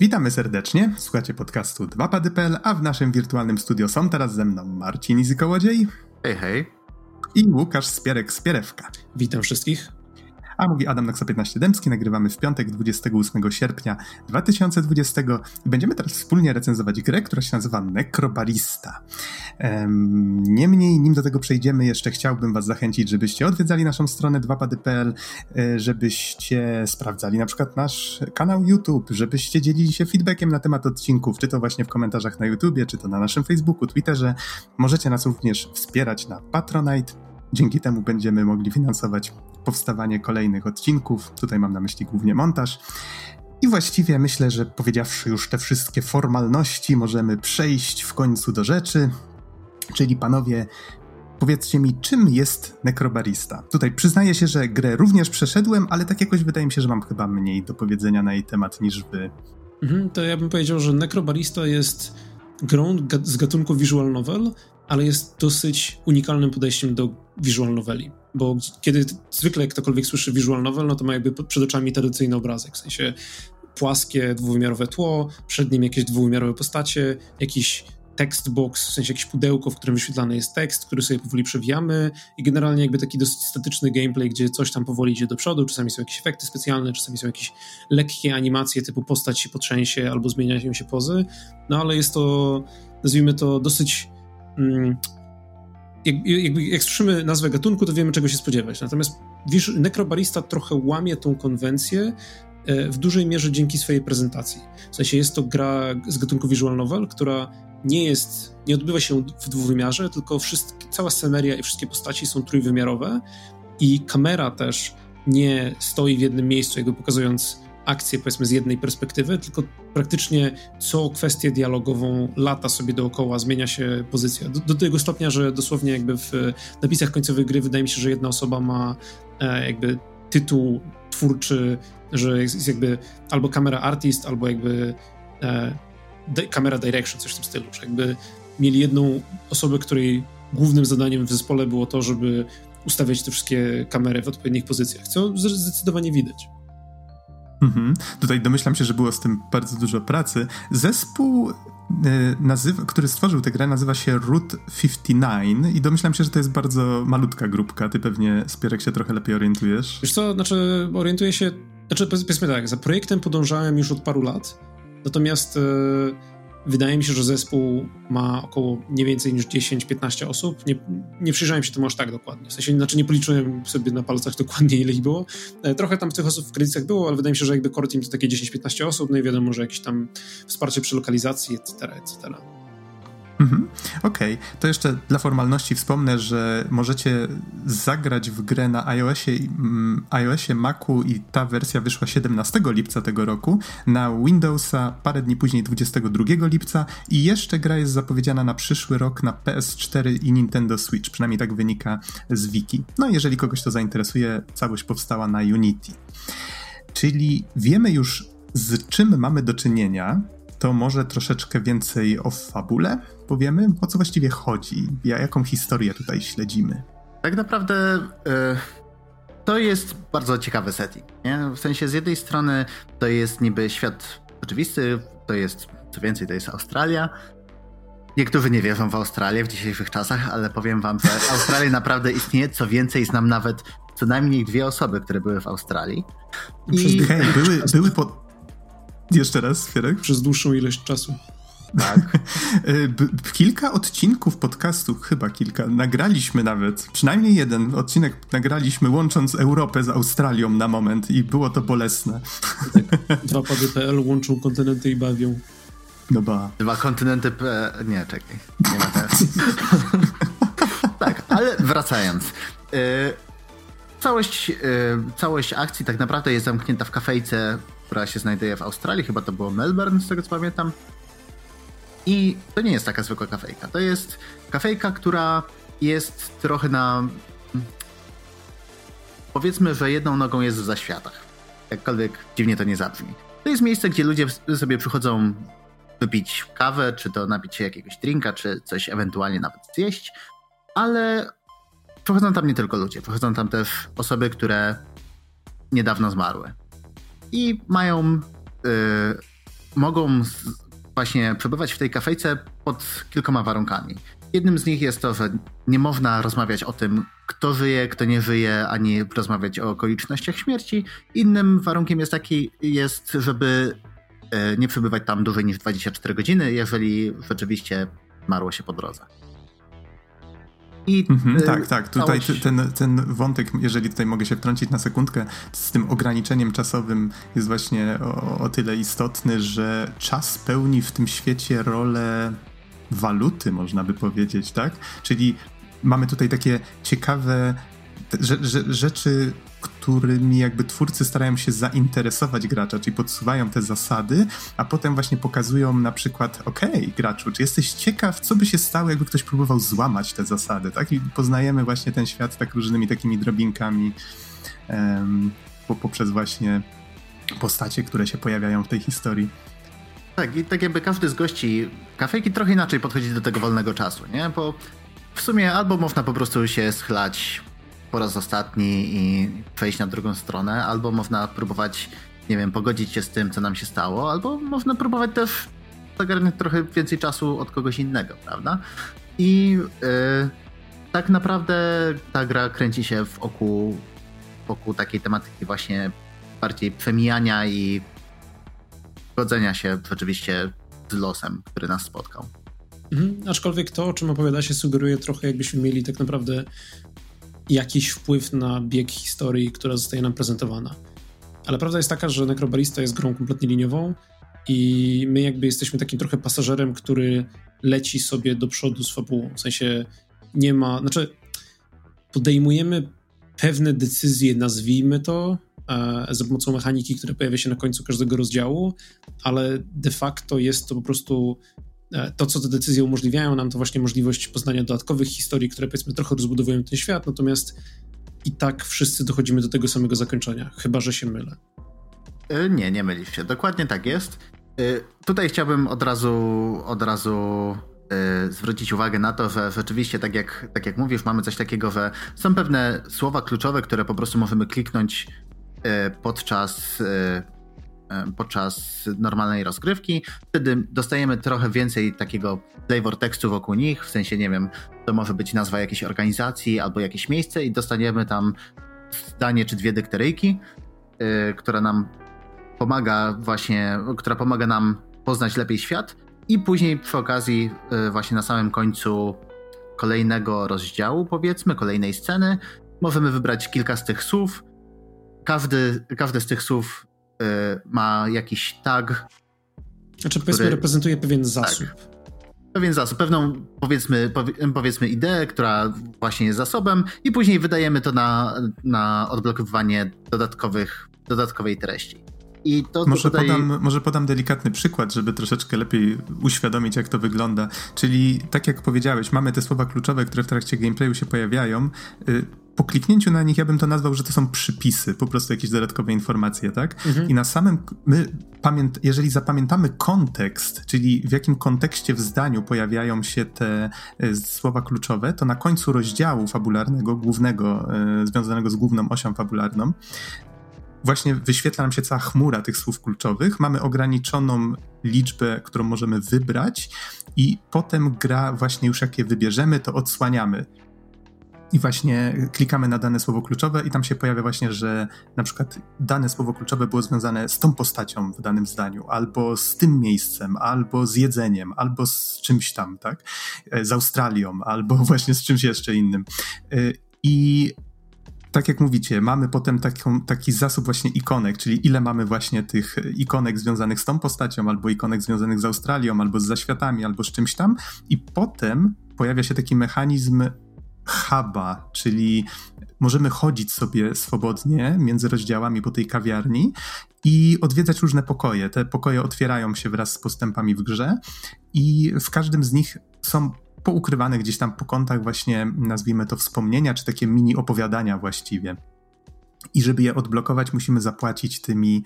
Witamy serdecznie, słuchacie podcastu DwaPady.pl, a w naszym wirtualnym studio są teraz ze mną Marcin Izykołodziej. Hej, hej. I Łukasz Spierek z Pierewka. Witam wszystkich. A mówi Adam Naksa 15 Dębski, nagrywamy w piątek 28 sierpnia 2020 i będziemy teraz wspólnie recenzować grę, która się nazywa Necrobarista. Niemniej, nim do tego przejdziemy, jeszcze chciałbym was zachęcić, żebyście odwiedzali naszą stronę dwapady.pl, żebyście sprawdzali na przykład nasz kanał YouTube, żebyście dzielili się feedbackiem na temat odcinków, czy to właśnie w komentarzach na YouTubie, czy to na naszym Facebooku, Twitterze. Możecie nas również wspierać na Patronite. Dzięki temu będziemy mogli finansować powstawanie kolejnych odcinków. Tutaj mam na myśli głównie montaż. I właściwie myślę, że powiedziawszy już te wszystkie formalności, możemy przejść w końcu do rzeczy. Czyli panowie, powiedzcie mi, czym jest Necrobarista? Tutaj przyznaję się, że grę również przeszedłem, ale tak jakoś wydaje mi się, że mam chyba mniej do powiedzenia na jej temat niż wy. To ja bym powiedział, że Necrobarista jest grą z gatunku visual novel, ale jest dosyć unikalnym podejściem do visual noveli, bo kiedy zwykle ktokolwiek słyszy visual novel, no to ma jakby przed oczami tradycyjny obrazek, w sensie płaskie, dwuwymiarowe tło, przed nim jakieś dwuwymiarowe postacie, jakiś text box, w sensie jakieś pudełko, w którym wyświetlany jest tekst, który sobie powoli przewijamy i generalnie jakby taki dosyć statyczny gameplay, gdzie coś tam powoli idzie do przodu, czasami są jakieś efekty specjalne, czasami są jakieś lekkie animacje typu postać się potrzęsie albo zmieniają się pozy, no ale jest to, nazwijmy to, dosyć... Jak słyszymy nazwę gatunku, to wiemy, czego się spodziewać. Natomiast Necrobarista trochę łamie tą konwencję w dużej mierze dzięki swojej prezentacji. W sensie jest to gra z gatunku visual novel, która nie odbywa się w dwuwymiarze, tylko cała sceneria i wszystkie postaci są trójwymiarowe i kamera też nie stoi w jednym miejscu, jakby pokazując akcję, powiedzmy, z jednej perspektywy, tylko praktycznie co kwestię dialogową lata sobie dookoła, zmienia się pozycja. Do tego stopnia, że dosłownie jakby w napisach końcowych gry wydaje mi się, że jedna osoba ma jakby tytuł twórczy, że jest jakby albo kamera artist, albo jakby kamera direction, coś w tym stylu, że jakby mieli jedną osobę, której głównym zadaniem w zespole było to, żeby ustawiać te wszystkie kamery w odpowiednich pozycjach, co zdecydowanie widać. Mhm. Tutaj domyślam się, że było z tym bardzo dużo pracy. Zespół, który stworzył tę grę, nazywa się Route 59 i domyślam się, że to jest bardzo malutka grupka. Ty pewnie, Spierek, się trochę lepiej orientujesz. Wiesz co, powiedzmy tak, za projektem podążałem już od paru lat, natomiast wydaje mi się, że zespół ma około nie więcej niż 10-15 osób. Nie przyjrzałem się temu aż tak dokładnie. W sensie, nie policzyłem sobie na palcach dokładnie, ile ich było. Trochę tam tych osób w kredytach było, ale wydaje mi się, że jakby core team to takie 10-15 osób, no i wiadomo, że jakieś tam wsparcie przy lokalizacji, etc., etc. Mhm. Okej. To jeszcze dla formalności wspomnę, że możecie zagrać w grę na iOSie, Macu i ta wersja wyszła 17 lipca tego roku, na Windowsa parę dni później 22 lipca i jeszcze gra jest zapowiedziana na przyszły rok na PS4 i Nintendo Switch, przynajmniej tak wynika z wiki. No i jeżeli kogoś to zainteresuje, całość powstała na Unity. Czyli wiemy już, z czym mamy do czynienia, to może troszeczkę więcej o fabule powiemy? O co właściwie chodzi? Jaką historię tutaj śledzimy? Tak naprawdę to jest bardzo ciekawy setting, nie? W sensie z jednej strony to jest niby świat oczywisty, to jest, co więcej, to jest Australia. Niektórzy nie wierzą w Australię w dzisiejszych czasach, ale powiem wam, że Australia naprawdę istnieje. Co więcej, znam nawet co najmniej dwie osoby, które były w Australii. Jeszcze raz, Spierek. Przez dłuższą ilość czasu. Tak. Kilka odcinków podcastu, chyba kilka, nagraliśmy nawet, przynajmniej jeden odcinek nagraliśmy, łącząc Europę z Australią na moment i było to bolesne. Tak. DwaPady.pl łączą kontynenty i bawią. No ba. Dwa kontynenty... Nie, czekaj. Nie ma teraz. Tak, ale wracając. Całość akcji tak naprawdę jest zamknięta w kafejce, która się znajduje w Australii, chyba to było Melbourne, z tego co pamiętam. I to nie jest taka zwykła kafejka. To jest kafejka, która jest trochę na... Powiedzmy, że jedną nogą jest w zaświatach. Jakkolwiek dziwnie to nie zabrzmi. To jest miejsce, gdzie ludzie sobie przychodzą wypić kawę, czy to napić się jakiegoś drinka, czy coś ewentualnie nawet zjeść. Ale przychodzą tam nie tylko ludzie. Przychodzą tam też osoby, które niedawno zmarły. I mają mogą właśnie przebywać w tej kafejce pod kilkoma warunkami. Jednym z nich jest to, że nie można rozmawiać o tym, kto żyje, kto nie żyje, ani rozmawiać o okolicznościach śmierci. Innym warunkiem jest taki, żeby nie przebywać tam dłużej niż 24 godziny, jeżeli rzeczywiście zmarło się po drodze. I tak. Tutaj ten wątek, jeżeli tutaj mogę się wtrącić na sekundkę, z tym ograniczeniem czasowym jest właśnie o tyle istotny, że czas pełni w tym świecie rolę waluty, można by powiedzieć, tak? Czyli mamy tutaj takie ciekawe rzeczy, którymi jakby twórcy starają się zainteresować gracza, czyli podsuwają te zasady, a potem właśnie pokazują na przykład, graczu, czy jesteś ciekaw, co by się stało, jakby ktoś próbował złamać te zasady, tak? I poznajemy właśnie ten świat tak różnymi takimi drobinkami poprzez właśnie postacie, które się pojawiają w tej historii. Tak, i tak jakby każdy z gości kafejki trochę inaczej podchodzi do tego wolnego czasu, nie? Bo w sumie albo można po prostu się schlać po raz ostatni i przejść na drugą stronę, albo można próbować, nie wiem, pogodzić się z tym, co nam się stało, albo można próbować też zagarnąć trochę więcej czasu od kogoś innego, prawda? I tak naprawdę ta gra kręci się wokół takiej tematyki właśnie bardziej przemijania i godzenia się rzeczywiście z losem, który nas spotkał. Aczkolwiek to, o czym opowiada się, sugeruje trochę, jakbyśmy mieli tak naprawdę jakiś wpływ na bieg historii, która zostaje nam prezentowana. Ale prawda jest taka, że Necrobarista jest grą kompletnie liniową i my jakby jesteśmy takim trochę pasażerem, który leci sobie do przodu z fabułą. W sensie podejmujemy pewne decyzje, nazwijmy to, za pomocą mechaniki, która pojawia się na końcu każdego rozdziału, ale de facto jest to po prostu to, co te decyzje umożliwiają nam, to właśnie możliwość poznania dodatkowych historii, które powiedzmy trochę rozbudowują ten świat, natomiast i tak wszyscy dochodzimy do tego samego zakończenia, chyba że się mylę. Nie mylisz się, dokładnie tak jest. Tutaj chciałbym od razu zwrócić uwagę na to, że rzeczywiście tak jak mówisz, mamy coś takiego, że są pewne słowa kluczowe, które po prostu możemy kliknąć podczas normalnej rozgrywki. Wtedy dostajemy trochę więcej takiego flavor tekstu wokół nich, w sensie, nie wiem, to może być nazwa jakiejś organizacji albo jakieś miejsce i dostaniemy tam zdanie czy dwie dykteryjki, która pomaga nam poznać lepiej świat i później przy okazji właśnie na samym końcu kolejnego rozdziału, powiedzmy, kolejnej sceny, możemy wybrać kilka z tych słów. Każdy z tych słów ma jakiś tag. Znaczy, powiedzmy, reprezentuje pewien zasób. Tak, pewien zasób, pewną, powiedzmy, ideę, która właśnie jest zasobem, i później wydajemy to na odblokowywanie dodatkowej treści. I to może podam delikatny przykład, żeby troszeczkę lepiej uświadomić, jak to wygląda. Czyli tak jak powiedziałeś, mamy te słowa kluczowe, które w trakcie gameplayu się pojawiają. Po kliknięciu na nich ja bym to nazwał, że to są przypisy, po prostu jakieś dodatkowe informacje, tak? Mhm. I na samym, jeżeli zapamiętamy kontekst, czyli w jakim kontekście w zdaniu pojawiają się te słowa kluczowe, to na końcu rozdziału fabularnego, głównego, związanego z główną osią fabularną, właśnie wyświetla nam się cała chmura tych słów kluczowych, mamy ograniczoną liczbę, którą możemy wybrać i potem gra właśnie już jak je wybierzemy, to odsłaniamy. I właśnie klikamy na dane słowo kluczowe i tam się pojawia właśnie, że na przykład dane słowo kluczowe było związane z tą postacią w danym zdaniu, albo z tym miejscem, albo z jedzeniem, albo z czymś tam, tak? Z Australią, albo właśnie z czymś jeszcze innym. I tak jak mówicie, mamy potem taki zasób właśnie ikonek, czyli ile mamy właśnie tych ikonek związanych z tą postacią, albo ikonek związanych z Australią, albo z zaświatami, albo z czymś tam. I potem pojawia się taki mechanizm huba, czyli możemy chodzić sobie swobodnie między rozdziałami po tej kawiarni i odwiedzać różne pokoje. Te pokoje otwierają się wraz z postępami w grze i w każdym z nich są poukrywane gdzieś tam po kątach właśnie, nazwijmy to, wspomnienia, czy takie mini opowiadania właściwie. I żeby je odblokować, musimy zapłacić tymi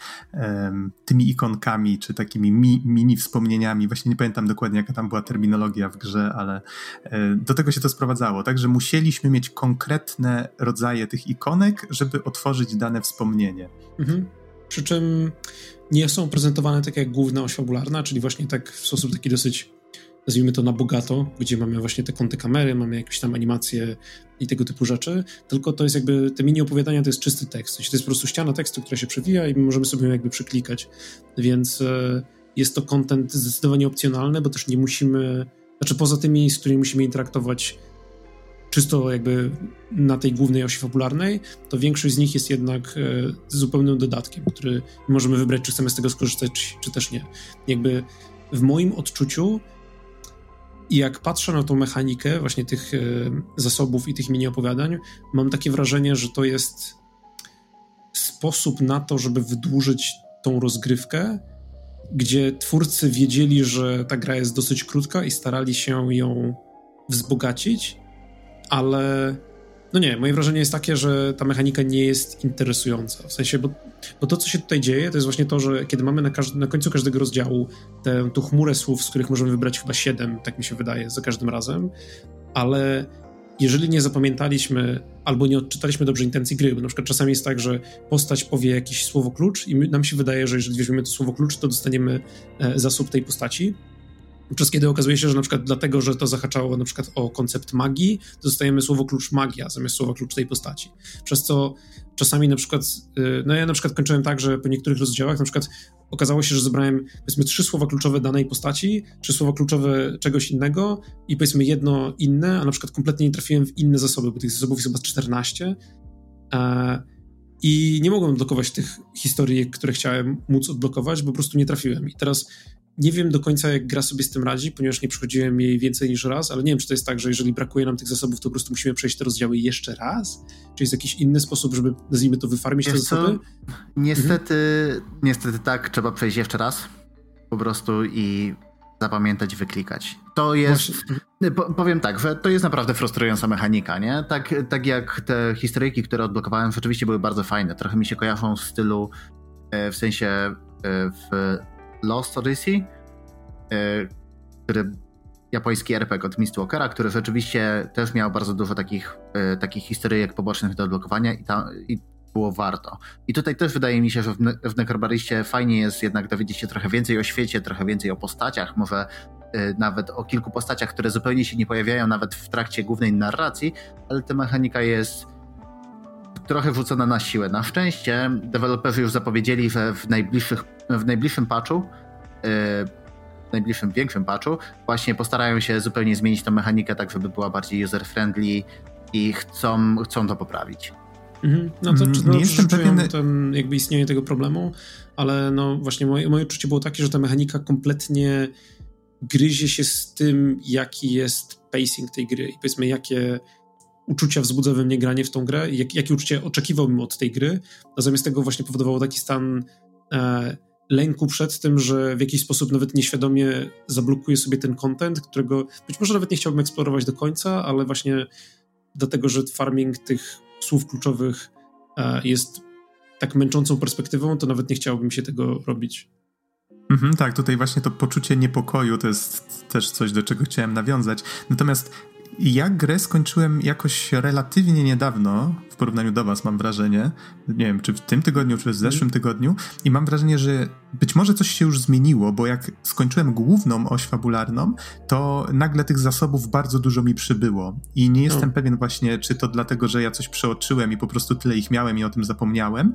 ikonkami, czy takimi mini wspomnieniami. Właśnie nie pamiętam dokładnie, jaka tam była terminologia w grze, ale do tego się to sprowadzało. Także musieliśmy mieć konkretne rodzaje tych ikonek, żeby otworzyć dane wspomnienie. Mhm. przy czym nie są prezentowane tak jak główna oś fabularna, czyli właśnie tak w sposób taki dosyć, nazwijmy to, na bogato, gdzie mamy właśnie te kąty kamery, mamy jakieś tam animacje i tego typu rzeczy, tylko to jest jakby, te mini opowiadania to jest czysty tekst, to jest po prostu ściana tekstu, która się przewija i my możemy sobie jakby przyklikać, więc jest to content zdecydowanie opcjonalny, bo też nie musimy, znaczy poza tymi, z którymi musimy interaktować czysto jakby na tej głównej osi fabularnej, to większość z nich jest jednak zupełnym dodatkiem, który możemy wybrać, czy chcemy z tego skorzystać, czy też nie. Jakby w moim odczuciu i jak patrzę na tą mechanikę właśnie tych zasobów i tych mini opowiadań, mam takie wrażenie, że to jest sposób na to, żeby wydłużyć tą rozgrywkę, gdzie twórcy wiedzieli, że ta gra jest dosyć krótka i starali się ją wzbogacić, ale no nie, moje wrażenie jest takie, że ta mechanika nie jest interesująca, w sensie, bo to, co się tutaj dzieje, to jest właśnie to, że kiedy mamy na końcu każdego rozdziału tę chmurę słów, z których możemy wybrać chyba 7, tak mi się wydaje, za każdym razem, ale jeżeli nie zapamiętaliśmy albo nie odczytaliśmy dobrze intencji gry, bo na przykład czasami jest tak, że postać powie jakieś słowo klucz i nam się wydaje, że jeżeli weźmiemy to słowo klucz, to dostaniemy zasób tej postaci, podczas kiedy okazuje się, że na przykład dlatego, że to zahaczało na przykład o koncept magii, dostajemy słowo klucz magia zamiast słowa klucz tej postaci. Przez co czasami na przykład, no ja na przykład kończyłem tak, że po niektórych rozdziałach na przykład okazało się, że zebrałem powiedzmy 3 słowa kluczowe danej postaci, 3 słowa kluczowe czegoś innego i powiedzmy jedno inne, a na przykład kompletnie nie trafiłem w inne zasoby, bo tych zasobów jest chyba 14 i nie mogłem odblokować tych historii, które chciałem móc odblokować, bo po prostu nie trafiłem. I teraz nie wiem do końca, jak gra sobie z tym radzi, ponieważ nie przechodziłem jej więcej niż raz, ale nie wiem, czy to jest tak, że jeżeli brakuje nam tych zasobów, to po prostu musimy przejść te rozdziały jeszcze raz? Czy jest jakiś inny sposób, żeby, nazwijmy to, wyfarmić te zasoby? Niestety tak, trzeba przejść jeszcze raz po prostu i zapamiętać, wyklikać. To jest, powiem tak, że to jest naprawdę frustrująca mechanika, nie? Tak jak te historyjki, które odblokowałem, rzeczywiście były bardzo fajne. Trochę mi się kojarzą w stylu, w sensie w Lost Odyssey, który japoński RPG od Mistwalkera, który rzeczywiście też miał bardzo dużo takich historyjek pobocznych do odblokowania i było warto. I tutaj też wydaje mi się, że w Necrobariście fajnie jest jednak dowiedzieć się trochę więcej o świecie, trochę więcej o postaciach, może nawet o kilku postaciach, które zupełnie się nie pojawiają nawet w trakcie głównej narracji, ale ta mechanika jest trochę wrzucona na siłę. Na szczęście deweloperzy już zapowiedzieli, że w najbliższym większym patchu właśnie postarają się zupełnie zmienić tę mechanikę tak, żeby była bardziej user-friendly i chcą to poprawić. Mm-hmm. No to nie jestem pewien jakby istnienie tego problemu, ale no właśnie moje odczucie było takie, że ta mechanika kompletnie gryzie się z tym, jaki jest pacing tej gry i powiedzmy jakie uczucia wzbudza we mnie granie w tą grę i jakie uczucie oczekiwałbym od tej gry, a zamiast tego właśnie powodowało taki stan lęku przed tym, że w jakiś sposób nawet nieświadomie zablokuję sobie ten content, którego być może nawet nie chciałbym eksplorować do końca, ale właśnie dlatego, że farming tych słów kluczowych jest tak męczącą perspektywą, to nawet nie chciałbym się tego robić. Mhm, tak, tutaj właśnie to poczucie niepokoju to jest też coś, do czego chciałem nawiązać. Natomiast ja grę skończyłem jakoś relatywnie niedawno, w porównaniu do was mam wrażenie, nie wiem, czy w tym tygodniu, czy w zeszłym tygodniu, i mam wrażenie, że być może coś się już zmieniło, bo jak skończyłem główną oś fabularną, to nagle tych zasobów bardzo dużo mi przybyło i nie jestem pewien właśnie, czy to dlatego, że ja coś przeoczyłem i po prostu tyle ich miałem i o tym zapomniałem,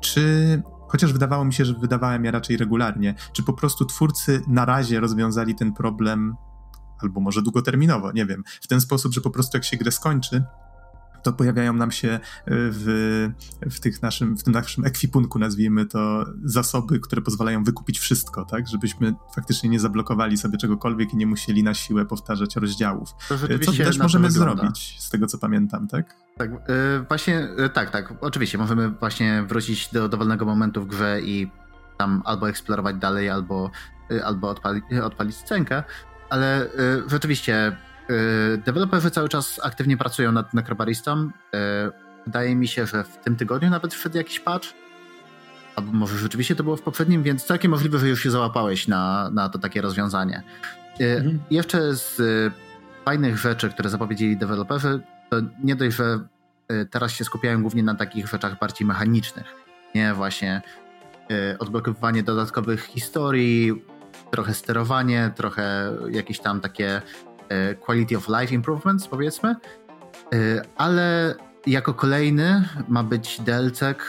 czy... Chociaż wydawało mi się, że wydawałem je raczej regularnie, czy po prostu twórcy na razie rozwiązali ten problem... albo może długoterminowo, nie wiem, w ten sposób, że po prostu jak się grę skończy, to pojawiają nam się w tym naszym ekwipunku, nazwijmy to, zasoby, które pozwalają wykupić wszystko, tak, żebyśmy faktycznie nie zablokowali sobie czegokolwiek i nie musieli na siłę powtarzać rozdziałów. Co też możemy zrobić, z tego co pamiętam, tak? Tak, właśnie, tak, oczywiście, możemy właśnie wrócić do dowolnego momentu w grze i tam albo eksplorować dalej, albo odpalić scenkę. Ale rzeczywiście deweloperzy cały czas aktywnie pracują nad Necrobaristą. Wydaje mi się, że w tym tygodniu nawet wszedł jakiś patch, albo może rzeczywiście to było w poprzednim, więc całkiem możliwe, że już się załapałeś na to takie rozwiązanie. Jeszcze z fajnych rzeczy, które zapowiedzieli deweloperzy, to nie dość, że teraz się skupiają głównie na takich rzeczach bardziej mechanicznych. Nie właśnie odblokowywanie dodatkowych historii, trochę sterowanie, trochę jakieś tam takie quality of life improvements, powiedzmy. Ale jako kolejny ma być DLC-ek,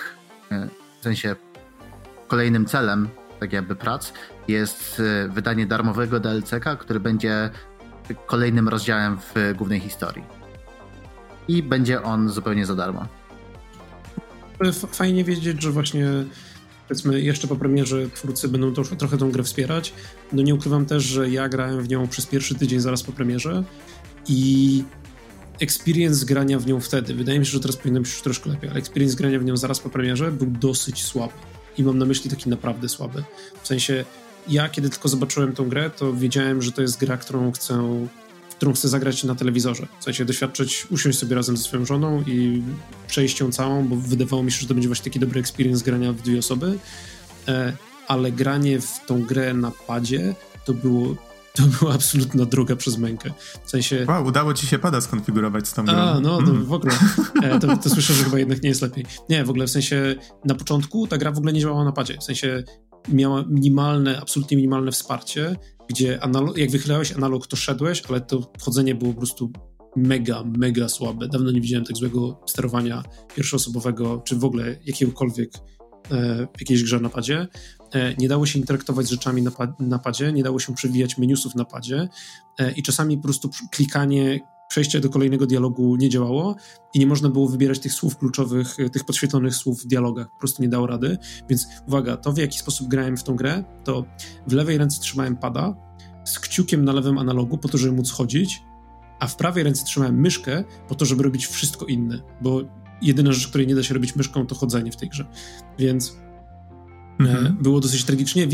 w sensie kolejnym celem, tak jakby prac, jest wydanie darmowego DLC-ka, który będzie kolejnym rozdziałem w głównej historii. I będzie on zupełnie za darmo. Fajnie wiedzieć, że właśnie powiedzmy jeszcze po premierze twórcy będą trochę tą grę wspierać. No nie ukrywam też, że ja grałem w nią przez pierwszy tydzień zaraz po premierze i experience grania w nią wtedy, wydaje mi się, że teraz powinno być już troszkę lepiej, ale experience grania w nią zaraz po premierze był dosyć słaby. I mam na myśli taki naprawdę słaby. W sensie ja kiedy tylko zobaczyłem tą grę, to wiedziałem, że to jest gra, którą chcę zagrać na telewizorze. W sensie doświadczyć, usiąść sobie razem ze swoją żoną i przejść ją całą, bo wydawało mi się, że to będzie właśnie taki dobry experience grania w dwie osoby, ale granie w tą grę na padzie to była absolutna droga przez mękę. W sensie... Wow, udało ci się pada skonfigurować z tą grą. A, no to w ogóle. To słyszę, że chyba jednak nie jest lepiej. Nie, w ogóle w sensie na początku ta gra w ogóle nie działała na padzie. W sensie miała minimalne, absolutnie minimalne wsparcie, gdzie jak wychylałeś analog, to szedłeś, ale to chodzenie było po prostu mega, mega słabe. Dawno nie widziałem tak złego sterowania pierwszoosobowego, czy w ogóle jakiegokolwiek jakiejś grze na padzie. Nie dało się interaktować z rzeczami na padzie, nie dało się przewijać menusów na padzie i czasami po prostu klikanie, przejście do kolejnego dialogu nie działało i nie można było wybierać tych słów kluczowych, tych podświetlonych słów w dialogach, po prostu nie dało rady. Więc uwaga, to w jaki sposób grałem w tą grę, to w lewej ręce trzymałem pada z kciukiem na lewym analogu po to, żeby móc chodzić, a w prawej ręce trzymałem myszkę po to, żeby robić wszystko inne, bo jedyna rzecz, której nie da się robić myszką, to chodzenie w tej grze. Więc było dosyć tragicznie.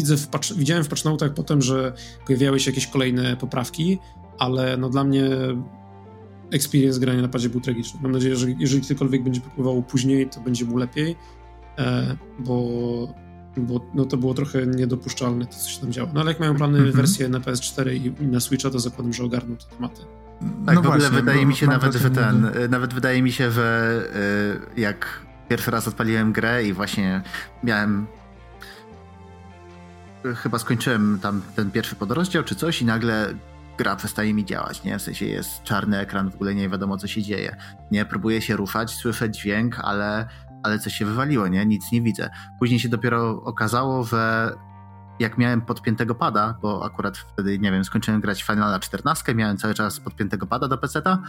Widziałem w patchnautach potem, że pojawiały się jakieś kolejne poprawki, ale no dla mnie experience grania na padzie był tragiczny. Mam nadzieję, że jeżeli ktokolwiek będzie popływało później, to będzie mu lepiej, bo no to było trochę niedopuszczalne to, co się tam działo. No ale jak mają plany wersję na PS4 i na Switcha, to zakładam, że ogarną te tematy. Tak, no w ogóle właśnie, wydaje mi się że jak pierwszy raz odpaliłem grę i właśnie miałem chyba skończyłem tam ten pierwszy podrozdział czy coś i nagle gra przestaje mi działać, nie? W sensie jest czarny ekran, w ogóle nie wiadomo, co się dzieje. Nie, próbuję się ruszać, słyszę dźwięk, ale coś się wywaliło, nie? Nic nie widzę. Później się dopiero okazało, że jak miałem podpiętego pada, bo akurat wtedy, nie wiem, skończyłem grać w Finala 14, miałem cały czas podpiętego pada do PC-ta,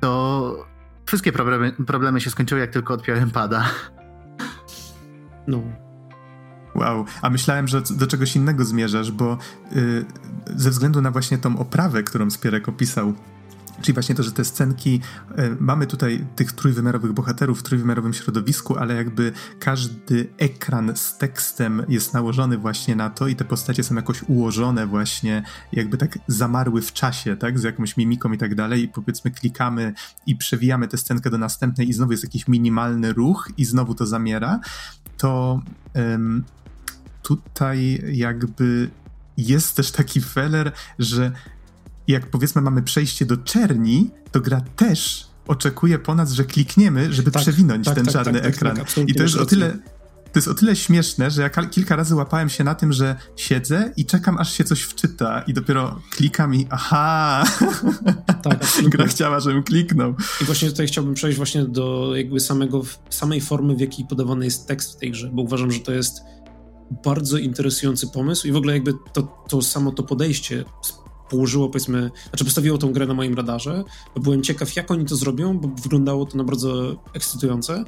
to wszystkie problemy się skończyły, jak tylko odpiąłem pada. No. Wow, a myślałem, że do czegoś innego zmierzasz, bo ze względu na właśnie tą oprawę, którą Spierek opisał, czyli właśnie to, że te scenki, mamy tutaj tych trójwymiarowych bohaterów w trójwymiarowym środowisku, ale jakby każdy ekran z tekstem jest nałożony właśnie na to i te postacie są jakoś ułożone właśnie, jakby tak zamarły w czasie, tak, z jakąś mimiką i tak dalej i powiedzmy klikamy i przewijamy tę scenkę do następnej i znowu jest jakiś minimalny ruch i znowu to zamiera, to tutaj jakby jest też taki feler, że jak powiedzmy mamy przejście do czerni, to gra też oczekuje po nas, że klikniemy, żeby przewinąć ten czarny ekran. I to jest o tyle śmieszne, że ja kilka razy łapałem się na tym, że siedzę i czekam, aż się coś wczyta i dopiero klikam i aha! Tak, gra chciała, żebym kliknął. I właśnie tutaj chciałbym przejść właśnie do jakby samej formy, w jakiej podawany jest tekst w tej grze, bo uważam, że to jest bardzo interesujący pomysł i w ogóle jakby to samo to podejście położyło, powiedzmy, znaczy postawiło tą grę na moim radarze, bo byłem ciekaw, jak oni to zrobią, bo wyglądało to na bardzo ekscytujące,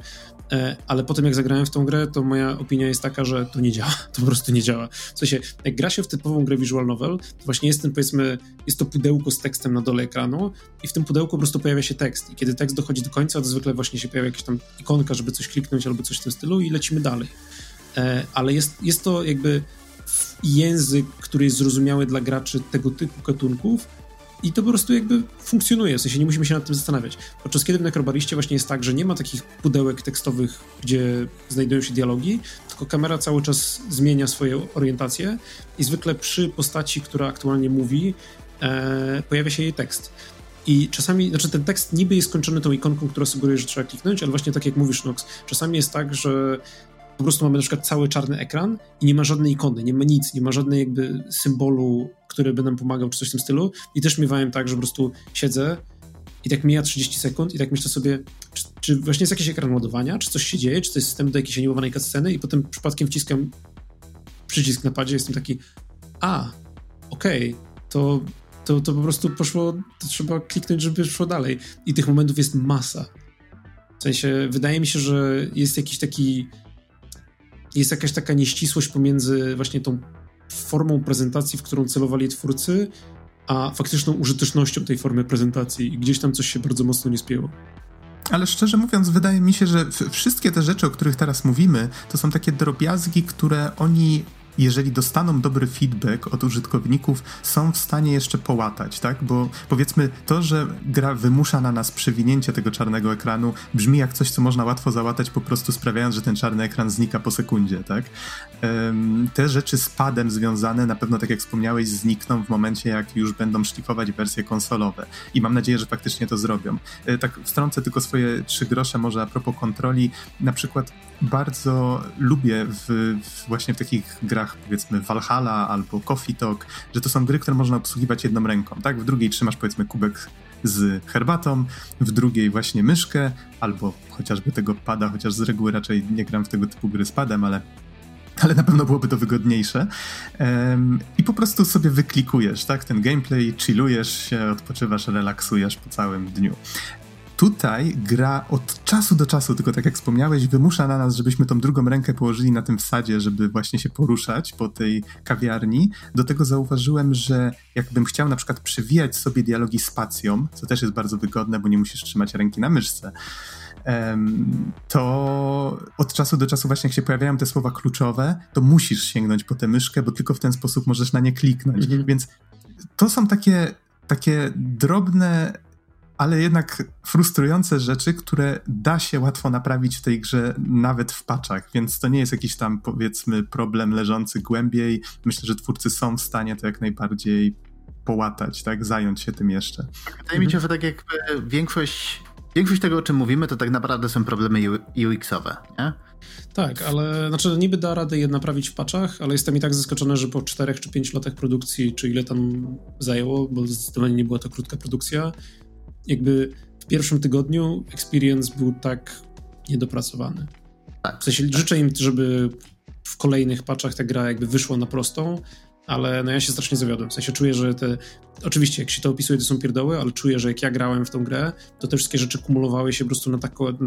ale potem jak zagrałem w tą grę, to moja opinia jest taka, że to nie działa, to po prostu nie działa. W sensie, jak gra się w typową grę visual novel, to właśnie jest ten, powiedzmy, jest to pudełko z tekstem na dole ekranu i w tym pudełku po prostu pojawia się tekst i kiedy tekst dochodzi do końca, to zwykle właśnie się pojawia jakaś tam ikonka, żeby coś kliknąć albo coś w tym stylu i lecimy dalej. Ale jest to jakby język, który jest zrozumiały dla graczy tego typu gatunków i to po prostu jakby funkcjonuje, w sensie nie musimy się nad tym zastanawiać. Podczas kiedy w Necrobariście właśnie jest tak, że nie ma takich pudełek tekstowych, gdzie znajdują się dialogi, tylko kamera cały czas zmienia swoje orientacje i zwykle przy postaci, która aktualnie mówi, pojawia się jej tekst. I czasami, znaczy ten tekst niby jest kończony tą ikonką, która sugeruje, że trzeba kliknąć, ale właśnie tak jak mówisz, Nox, czasami jest tak, że po prostu mamy na przykład cały czarny ekran i nie ma żadnej ikony, nie ma nic, nie ma żadnej jakby symbolu, który by nam pomagał, czy coś w tym stylu. I też miewałem tak, że po prostu siedzę i tak mija 30 sekund i tak myślę sobie, czy właśnie jest jakiś ekran ładowania, czy coś się dzieje, czy to jest system do jakiejś animowanej cutsceny i potem przypadkiem wciskam przycisk na padzie, jestem taki okej, to po prostu poszło, to trzeba kliknąć, żeby szło dalej. I tych momentów jest masa. W sensie, wydaje mi się, że jest jakiś taki, jest jakaś taka nieścisłość pomiędzy właśnie tą formą prezentacji, w którą celowali twórcy, a faktyczną użytecznością tej formy prezentacji. I gdzieś tam coś się bardzo mocno nie spięło. Ale szczerze mówiąc, wydaje mi się, że wszystkie te rzeczy, o których teraz mówimy, to są takie drobiazgi, które oni, jeżeli dostaną dobry feedback od użytkowników, są w stanie jeszcze połatać, tak? Bo powiedzmy, to, że gra wymusza na nas przewinięcie tego czarnego ekranu, brzmi jak coś, co można łatwo załatać, po prostu sprawiając, że ten czarny ekran znika po sekundzie, tak? Te rzeczy z padem związane, na pewno, tak jak wspomniałeś, znikną w momencie, jak już będą szlifować wersje konsolowe. I mam nadzieję, że faktycznie to zrobią. Tak wtrącę tylko swoje 3 grosze może a propos kontroli. Na przykład bardzo lubię właśnie w takich grach, powiedzmy Valhalla albo Coffee Talk, że to są gry, które można obsługiwać jedną ręką, tak? W drugiej trzymasz, powiedzmy, kubek z herbatą, w drugiej właśnie myszkę, albo chociażby tego pada, chociaż z reguły raczej nie gram w tego typu gry z padem, ale na pewno byłoby to wygodniejsze. I po prostu sobie wyklikujesz, tak? Ten gameplay, chillujesz się, odpoczywasz, relaksujesz po całym dniu. Tutaj gra od czasu do czasu, tylko tak jak wspomniałeś, wymusza na nas, żebyśmy tą drugą rękę położyli na tym wsadzie, żeby właśnie się poruszać po tej kawiarni. Do tego zauważyłem, że jakbym chciał na przykład przewijać sobie dialogi spacją, co też jest bardzo wygodne, bo nie musisz trzymać ręki na myszce, to od czasu do czasu właśnie jak się pojawiają te słowa kluczowe, to musisz sięgnąć po tę myszkę, bo tylko w ten sposób możesz na nie kliknąć. Mhm. Więc to są takie drobne, ale jednak frustrujące rzeczy, które da się łatwo naprawić w tej grze nawet w patchach, więc to nie jest jakiś tam, powiedzmy, problem leżący głębiej. Myślę, że twórcy są w stanie to jak najbardziej połatać, tak? Zająć się tym jeszcze. Wydaje mi się, że tak jak większość tego, o czym mówimy, to tak naprawdę są problemy UX-owe, nie? Tak, ale znaczy niby da radę je naprawić w patchach, ale jestem i tak zaskoczony, że po 4 czy 5 latach produkcji, czy ile tam zajęło, bo zdecydowanie nie była to krótka produkcja, jakby w pierwszym tygodniu experience był tak niedopracowany. W sensie życzę im, żeby w kolejnych patchach ta gra jakby wyszła na prostą, ale no ja się strasznie zawiodłem. W sensie czuję, że te... Oczywiście, jak się to opisuje, to są pierdoły, ale czuję, że jak ja grałem w tą grę, to te wszystkie rzeczy kumulowały się po prostu na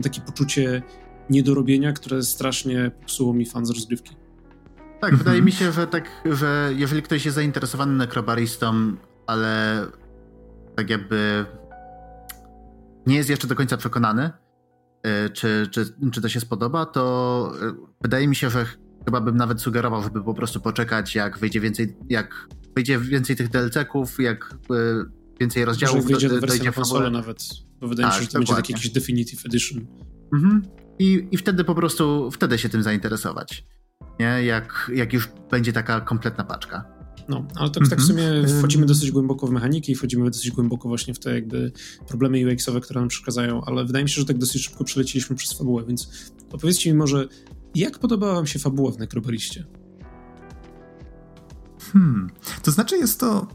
takie poczucie niedorobienia, które strasznie psuło mi fan z rozgrywki. Tak, wydaje mi się, że jeżeli ktoś jest zainteresowany nekrobaristą, ale tak jakby... nie jest jeszcze do końca przekonany, czy to się spodoba, to wydaje mi się, że chyba bym nawet sugerował, żeby po prostu poczekać, jak wyjdzie więcej tych DLC-ków, jak więcej rozdziałów. Może wyjdzie wersja na konsolę nawet, bo wydaje mi się, że to będzie taki jakiś Definitive Edition. Mhm. I wtedy po prostu, się tym zainteresować, nie? Jak już będzie taka kompletna paczka. No, ale tak w sumie wchodzimy dosyć głęboko w mechaniki i wchodzimy dosyć głęboko właśnie w te jakby problemy UX-owe, które nam przeszkadzają, ale wydaje mi się, że tak dosyć szybko przeleciliśmy przez fabułę, więc opowiedzcie mi może, jak podobała wam się fabuła w Necrobariście? To znaczy jest to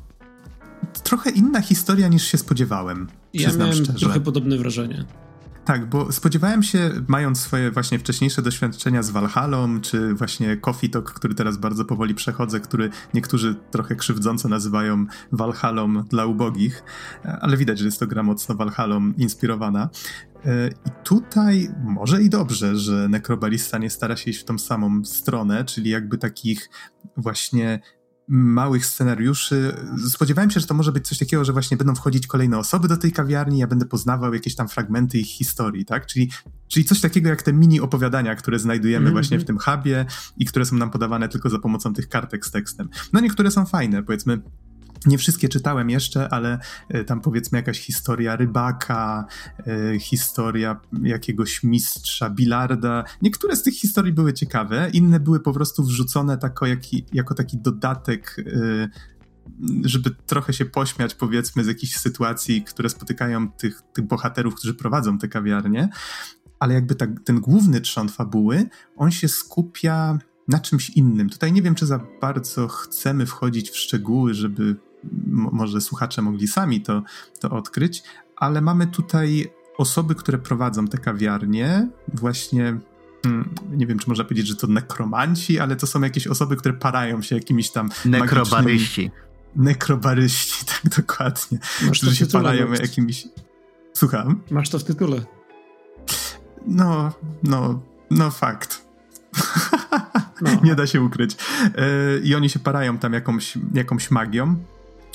trochę inna historia niż się spodziewałem. Ja miałem szczerze trochę podobne wrażenie. Tak, bo spodziewałem się, mając swoje właśnie wcześniejsze doświadczenia z Valhallą, czy właśnie Coffee Talk, który teraz bardzo powoli przechodzę, który niektórzy trochę krzywdząco nazywają Valhallą dla ubogich, ale widać, że jest to gra mocno Valhallą inspirowana. I tutaj może i dobrze, że Necrobarista nie stara się iść w tą samą stronę, czyli jakby takich właśnie... małych scenariuszy. Spodziewałem się, że to może być coś takiego, że właśnie będą wchodzić kolejne osoby do tej kawiarni, ja będę poznawał jakieś tam fragmenty ich historii, tak? Czyli coś takiego jak te mini opowiadania, które znajdujemy właśnie w tym hubie i które są nam podawane tylko za pomocą tych kartek z tekstem. No niektóre są fajne, powiedzmy. Nie wszystkie czytałem jeszcze, ale tam powiedzmy jakaś historia rybaka, historia jakiegoś mistrza bilarda. Niektóre z tych historii były ciekawe, inne były po prostu wrzucone jako taki dodatek, żeby trochę się pośmiać, powiedzmy, z jakichś sytuacji, które spotykają tych bohaterów, którzy prowadzą te kawiarnie. ale jakby ten główny trzon fabuły, on się skupia na czymś innym. Tutaj nie wiem, czy za bardzo chcemy wchodzić w szczegóły, żeby może słuchacze mogli sami to odkryć, ale mamy tutaj osoby, które prowadzą te kawiarnie, właśnie nie wiem, czy można powiedzieć, że to nekromanci, ale to są jakieś osoby, które parają się jakimiś tam nekrobaryści. Nekrobaryści, tak dokładnie. Masz którzy to w tytule, się parają jakimiś... Słucham? Masz to w tytule. No fakt. No. Nie da się ukryć. I oni się parają tam jakąś magią.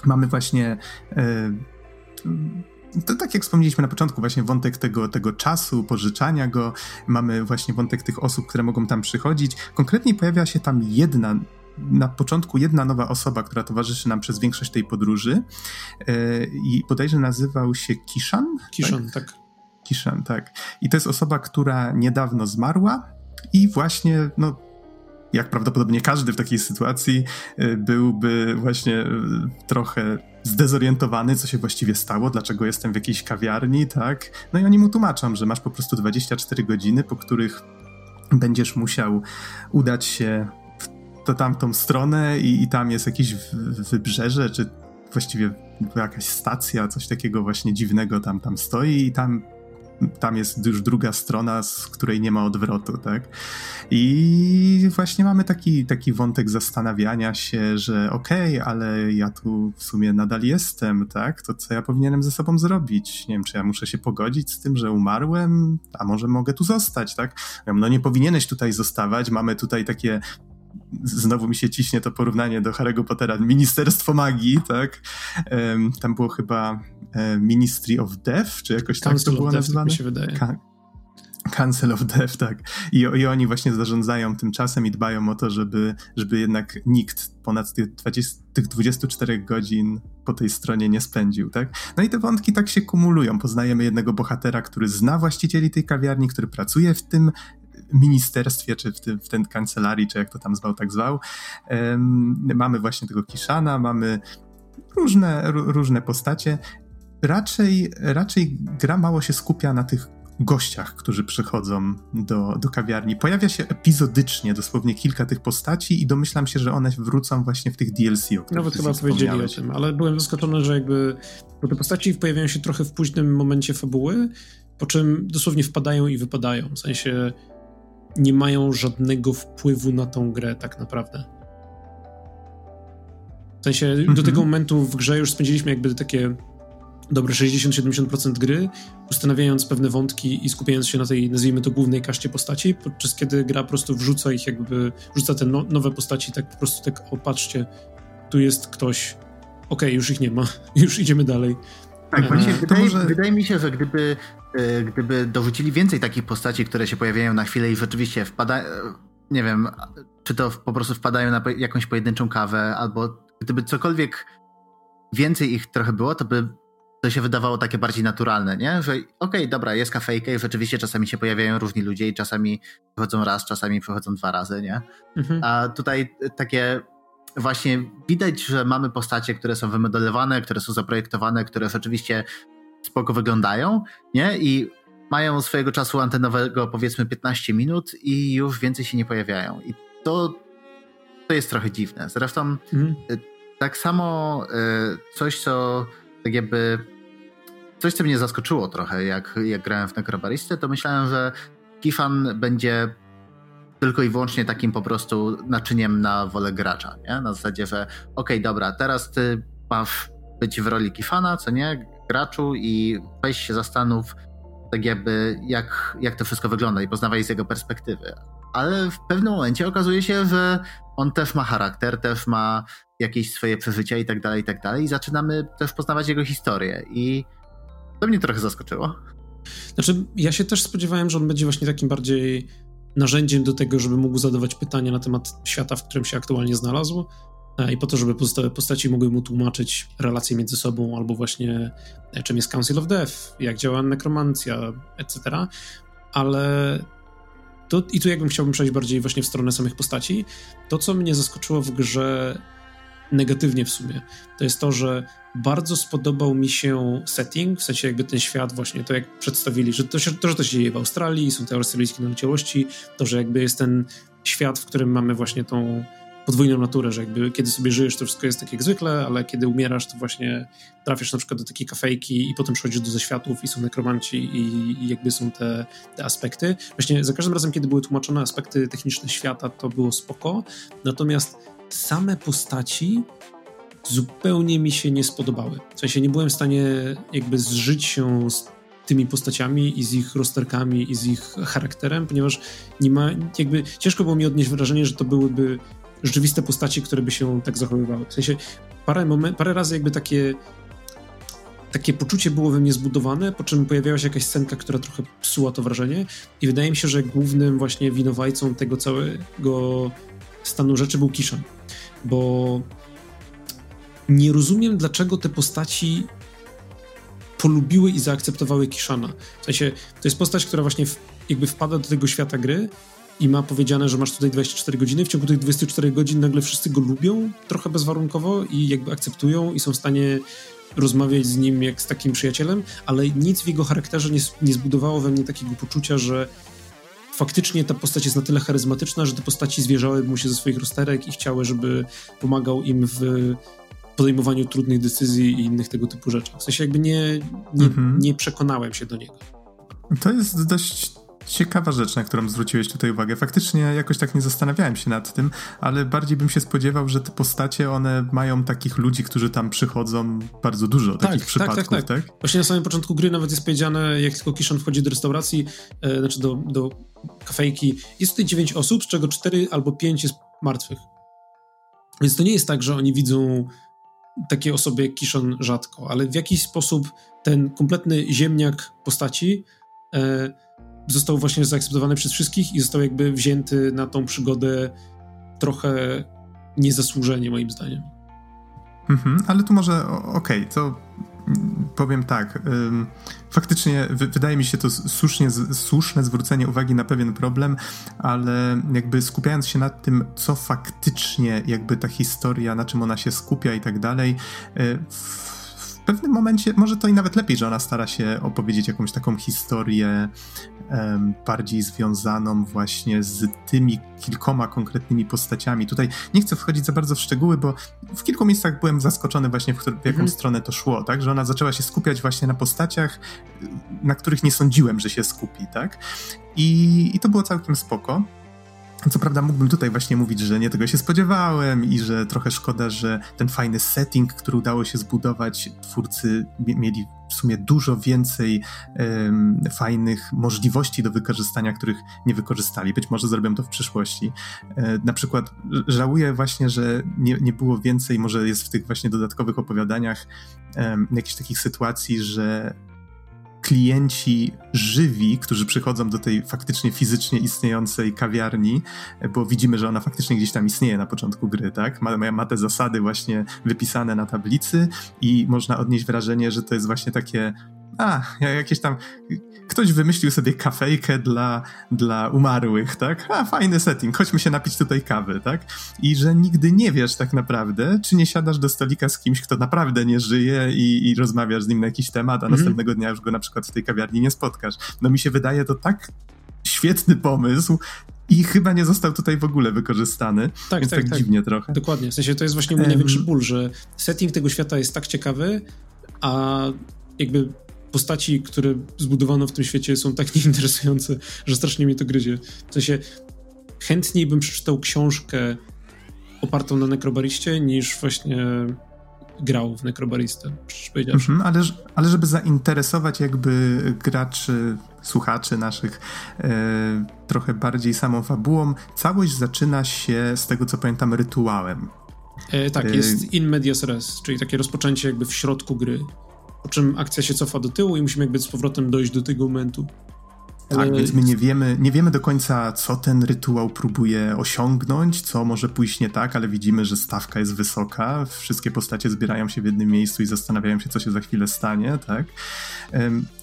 Mamy właśnie... To tak jak wspomnieliśmy na początku, właśnie wątek tego czasu, pożyczania go, mamy właśnie wątek tych osób, które mogą tam przychodzić. Konkretnie pojawia się tam na początku jedna nowa osoba, która towarzyszy nam przez większość tej podróży i bodajże nazywał się Kishan? Kishan, tak. Kishan, tak. I to jest osoba, która niedawno zmarła i właśnie, jak prawdopodobnie każdy w takiej sytuacji byłby właśnie trochę zdezorientowany, co się właściwie stało, dlaczego jestem w jakiejś kawiarni, tak? No i oni mu tłumaczą, że masz po prostu 24 godziny, po których będziesz musiał udać się w tamtą stronę i tam jest jakieś wybrzeże, czy właściwie jakaś stacja, coś takiego właśnie dziwnego tam stoi i tam jest już druga strona, z której nie ma odwrotu, tak? I właśnie mamy taki wątek zastanawiania się, że okej, ale ja tu w sumie nadal jestem, tak? To co ja powinienem ze sobą zrobić? Nie wiem, czy ja muszę się pogodzić z tym, że umarłem, a może mogę tu zostać, tak? No nie powinieneś tutaj zostawać, mamy tutaj takie... Znowu mi się ciśnie to porównanie do Harry'ego Pottera, Ministerstwo Magii, tak? Tam było chyba Ministry of Death, czy jakoś Council tak to było nazwane? Council of Death, mi się wydaje. Council of Death, tak. I oni właśnie zarządzają tym czasem i dbają o to, żeby jednak nikt ponad tych 24 godzin po tej stronie nie spędził, tak? No i te wątki tak się kumulują. Poznajemy jednego bohatera, który zna właścicieli tej kawiarni, który pracuje w tym ministerstwie, czy w ten kancelarii, czy jak to tam zwał. Mamy właśnie tego Kishana, mamy różne postacie. Raczej gra mało się skupia na tych gościach, którzy przychodzą do kawiarni. Pojawia się epizodycznie dosłownie kilka tych postaci i domyślam się, że one wrócą właśnie w tych DLC, o których nawet chyba powiedzieli o tym, ale byłem zaskoczony, że jakby te postaci pojawiają się trochę w późnym momencie fabuły, po czym dosłownie wpadają i wypadają. W sensie nie mają żadnego wpływu na tą grę tak naprawdę. W sensie do tego momentu w grze już spędziliśmy jakby takie dobre 60-70% gry, ustanawiając pewne wątki i skupiając się na tej, nazwijmy to, głównej kaście postaci, podczas kiedy gra po prostu wrzuca ich jakby, wrzuca te nowe postaci tak po prostu tak, patrzcie, tu jest ktoś, okej, już ich nie ma, już idziemy dalej. Tak, właśnie wydaje mi się, że gdyby dorzucili więcej takich postaci, które się pojawiają na chwilę i rzeczywiście wpadają, nie wiem, czy to po prostu wpadają na jakąś pojedynczą kawę, albo gdyby cokolwiek więcej ich trochę było, to by to się wydawało takie bardziej naturalne, nie? Że okej, dobra, jest kafejka i rzeczywiście czasami się pojawiają różni ludzie i czasami przychodzą raz, czasami przychodzą dwa razy, nie? Mhm. A tutaj takie właśnie widać, że mamy postacie, które są wymodelowane, które są zaprojektowane, które rzeczywiście spoko wyglądają, nie? I mają swojego czasu antenowego powiedzmy 15 minut i już więcej się nie pojawiają. I to jest trochę dziwne. Zresztą tak samo coś, co tak jakby coś, co mnie zaskoczyło trochę, jak grałem w Necrobaristę, to myślałem, że Kishan będzie tylko i wyłącznie takim po prostu naczyniem na wolę gracza, nie? Na zasadzie, że dobra, teraz ty masz być w roli Kishana, co nie? Graczu i weź się zastanów tak jakby jak to wszystko wygląda i poznawaj z jego perspektywy. Ale w pewnym momencie okazuje się, że on też ma charakter, też ma jakieś swoje przeżycia i tak dalej i zaczynamy też poznawać jego historię i to mnie trochę zaskoczyło. Znaczy, ja się też spodziewałem, że on będzie właśnie takim bardziej narzędziem do tego, żeby mógł zadawać pytania na temat świata, w którym się aktualnie znalazł i po to, żeby pozostałe postaci mogły mu tłumaczyć relacje między sobą albo właśnie czym jest Council of Death, jak działa nekromancja, etc. Ale to, i tu jakbym chciałbym przejść bardziej właśnie w stronę samych postaci, to co mnie zaskoczyło w grze negatywnie w sumie, to jest to, że bardzo spodobał mi się setting, w sensie jakby ten świat właśnie, to jak przedstawili, że to się dzieje w Australii, są te australijskie naleciałości, to, że jakby jest ten świat, w którym mamy właśnie tą podwójną naturę, że jakby kiedy sobie żyjesz, to wszystko jest tak jak zwykle, ale kiedy umierasz, to właśnie trafiasz na przykład do takiej kafejki i potem przechodzisz do zaświatów i są nekromanci i jakby są te aspekty. Właśnie za każdym razem, kiedy były tłumaczone aspekty techniczne świata, to było spoko, natomiast same postaci zupełnie mi się nie spodobały. W sensie nie byłem w stanie jakby zżyć się z tymi postaciami i z ich rozterkami i z ich charakterem, ponieważ nie ma, jakby ciężko było mi odnieść wrażenie, że to byłyby rzeczywiste postaci, które by się tak zachowywały. W sensie parę razy jakby takie poczucie było we mnie zbudowane, po czym pojawiała się jakaś scenka, która trochę psuła to wrażenie i wydaje mi się, że głównym właśnie winowajcą tego całego stanu rzeczy był Kishan, bo nie rozumiem, dlaczego te postaci polubiły i zaakceptowały Kishana. W sensie to jest postać, która właśnie jakby wpada do tego świata gry i ma powiedziane, że masz tutaj 24 godziny, w ciągu tych 24 godzin nagle wszyscy go lubią trochę bezwarunkowo i jakby akceptują i są w stanie rozmawiać z nim jak z takim przyjacielem, ale nic w jego charakterze nie zbudowało we mnie takiego poczucia, że faktycznie ta postać jest na tyle charyzmatyczna, że te postaci zwierzały mu się ze swoich rozterek i chciały, żeby pomagał im w podejmowaniu trudnych decyzji i innych tego typu rzeczy. W sensie jakby nie przekonałem się do niego. To jest dość ciekawa rzecz, na którą zwróciłeś tutaj uwagę. Faktycznie jakoś tak nie zastanawiałem się nad tym, ale bardziej bym się spodziewał, że te postacie, one mają takich ludzi, którzy tam przychodzą bardzo dużo, takich przypadków, tak? Właśnie na samym początku gry nawet jest powiedziane, jak tylko Kishan wchodzi do restauracji, znaczy do kafejki, jest tutaj 9 osób, z czego 4 albo 5 jest martwych. Więc to nie jest tak, że oni widzą takie osoby jak Kishan rzadko, ale w jakiś sposób ten kompletny ziemniak postaci został właśnie zaakceptowany przez wszystkich i został jakby wzięty na tą przygodę trochę niezasłużenie, moim zdaniem. Ale tu może, okej, to powiem tak. Faktycznie wydaje mi się to słuszne zwrócenie uwagi na pewien problem, ale jakby skupiając się nad tym, co faktycznie jakby ta historia, na czym ona się skupia i tak dalej, w pewnym momencie, może to i nawet lepiej, że ona stara się opowiedzieć jakąś taką historię bardziej związaną właśnie z tymi kilkoma konkretnymi postaciami. Tutaj nie chcę wchodzić za bardzo w szczegóły, bo w kilku miejscach byłem zaskoczony właśnie, w jaką stronę to szło, tak? Że ona zaczęła się skupiać właśnie na postaciach, na których nie sądziłem, że się skupi, tak? I to było całkiem spoko. Co prawda mógłbym tutaj właśnie mówić, że nie tego się spodziewałem i że trochę szkoda, że ten fajny setting, który udało się zbudować, twórcy mieli w sumie dużo więcej fajnych możliwości do wykorzystania, których nie wykorzystali. Być może zrobią to w przyszłości. Na przykład żałuję właśnie, że nie było więcej, może jest w tych właśnie dodatkowych opowiadaniach jakichś takich sytuacji, że klienci żywi, którzy przychodzą do tej faktycznie fizycznie istniejącej kawiarni, bo widzimy, że ona faktycznie gdzieś tam istnieje na początku gry, tak? Ma te zasady właśnie wypisane na tablicy i można odnieść wrażenie, że to jest właśnie takie jakieś tam ktoś wymyślił sobie kafejkę dla umarłych, tak? Fajny setting, chodźmy się napić tutaj kawy, tak? I że nigdy nie wiesz tak naprawdę, czy nie siadasz do stolika z kimś, kto naprawdę nie żyje i rozmawiasz z nim na jakiś temat, a następnego dnia już go na przykład w tej kawiarni nie spotkasz. No mi się wydaje to tak świetny pomysł i chyba nie został tutaj w ogóle wykorzystany, więc dziwnie trochę. Dokładnie, w sensie to jest właśnie mój największy ból, że setting tego świata jest tak ciekawy, a jakby postaci, które zbudowano w tym świecie, są tak nieinteresujące, że strasznie mnie to gryzie. W sensie chętniej bym przeczytał książkę opartą na Necrobariście niż właśnie grał w Necrobaristę, przecież powiedziawszy. Ale żeby zainteresować jakby graczy, słuchaczy naszych trochę bardziej samą fabułą, całość zaczyna się, z tego co pamiętam, rytuałem. Jest in medias res, czyli takie rozpoczęcie jakby w środku gry. Po czym akcja się cofa do tyłu i musimy jakby z powrotem dojść do tego momentu. Tak, więc my nie wiemy do końca, co ten rytuał próbuje osiągnąć, co może pójść nie tak, ale widzimy, że stawka jest wysoka, wszystkie postacie zbierają się w jednym miejscu i zastanawiają się, co się za chwilę stanie, tak?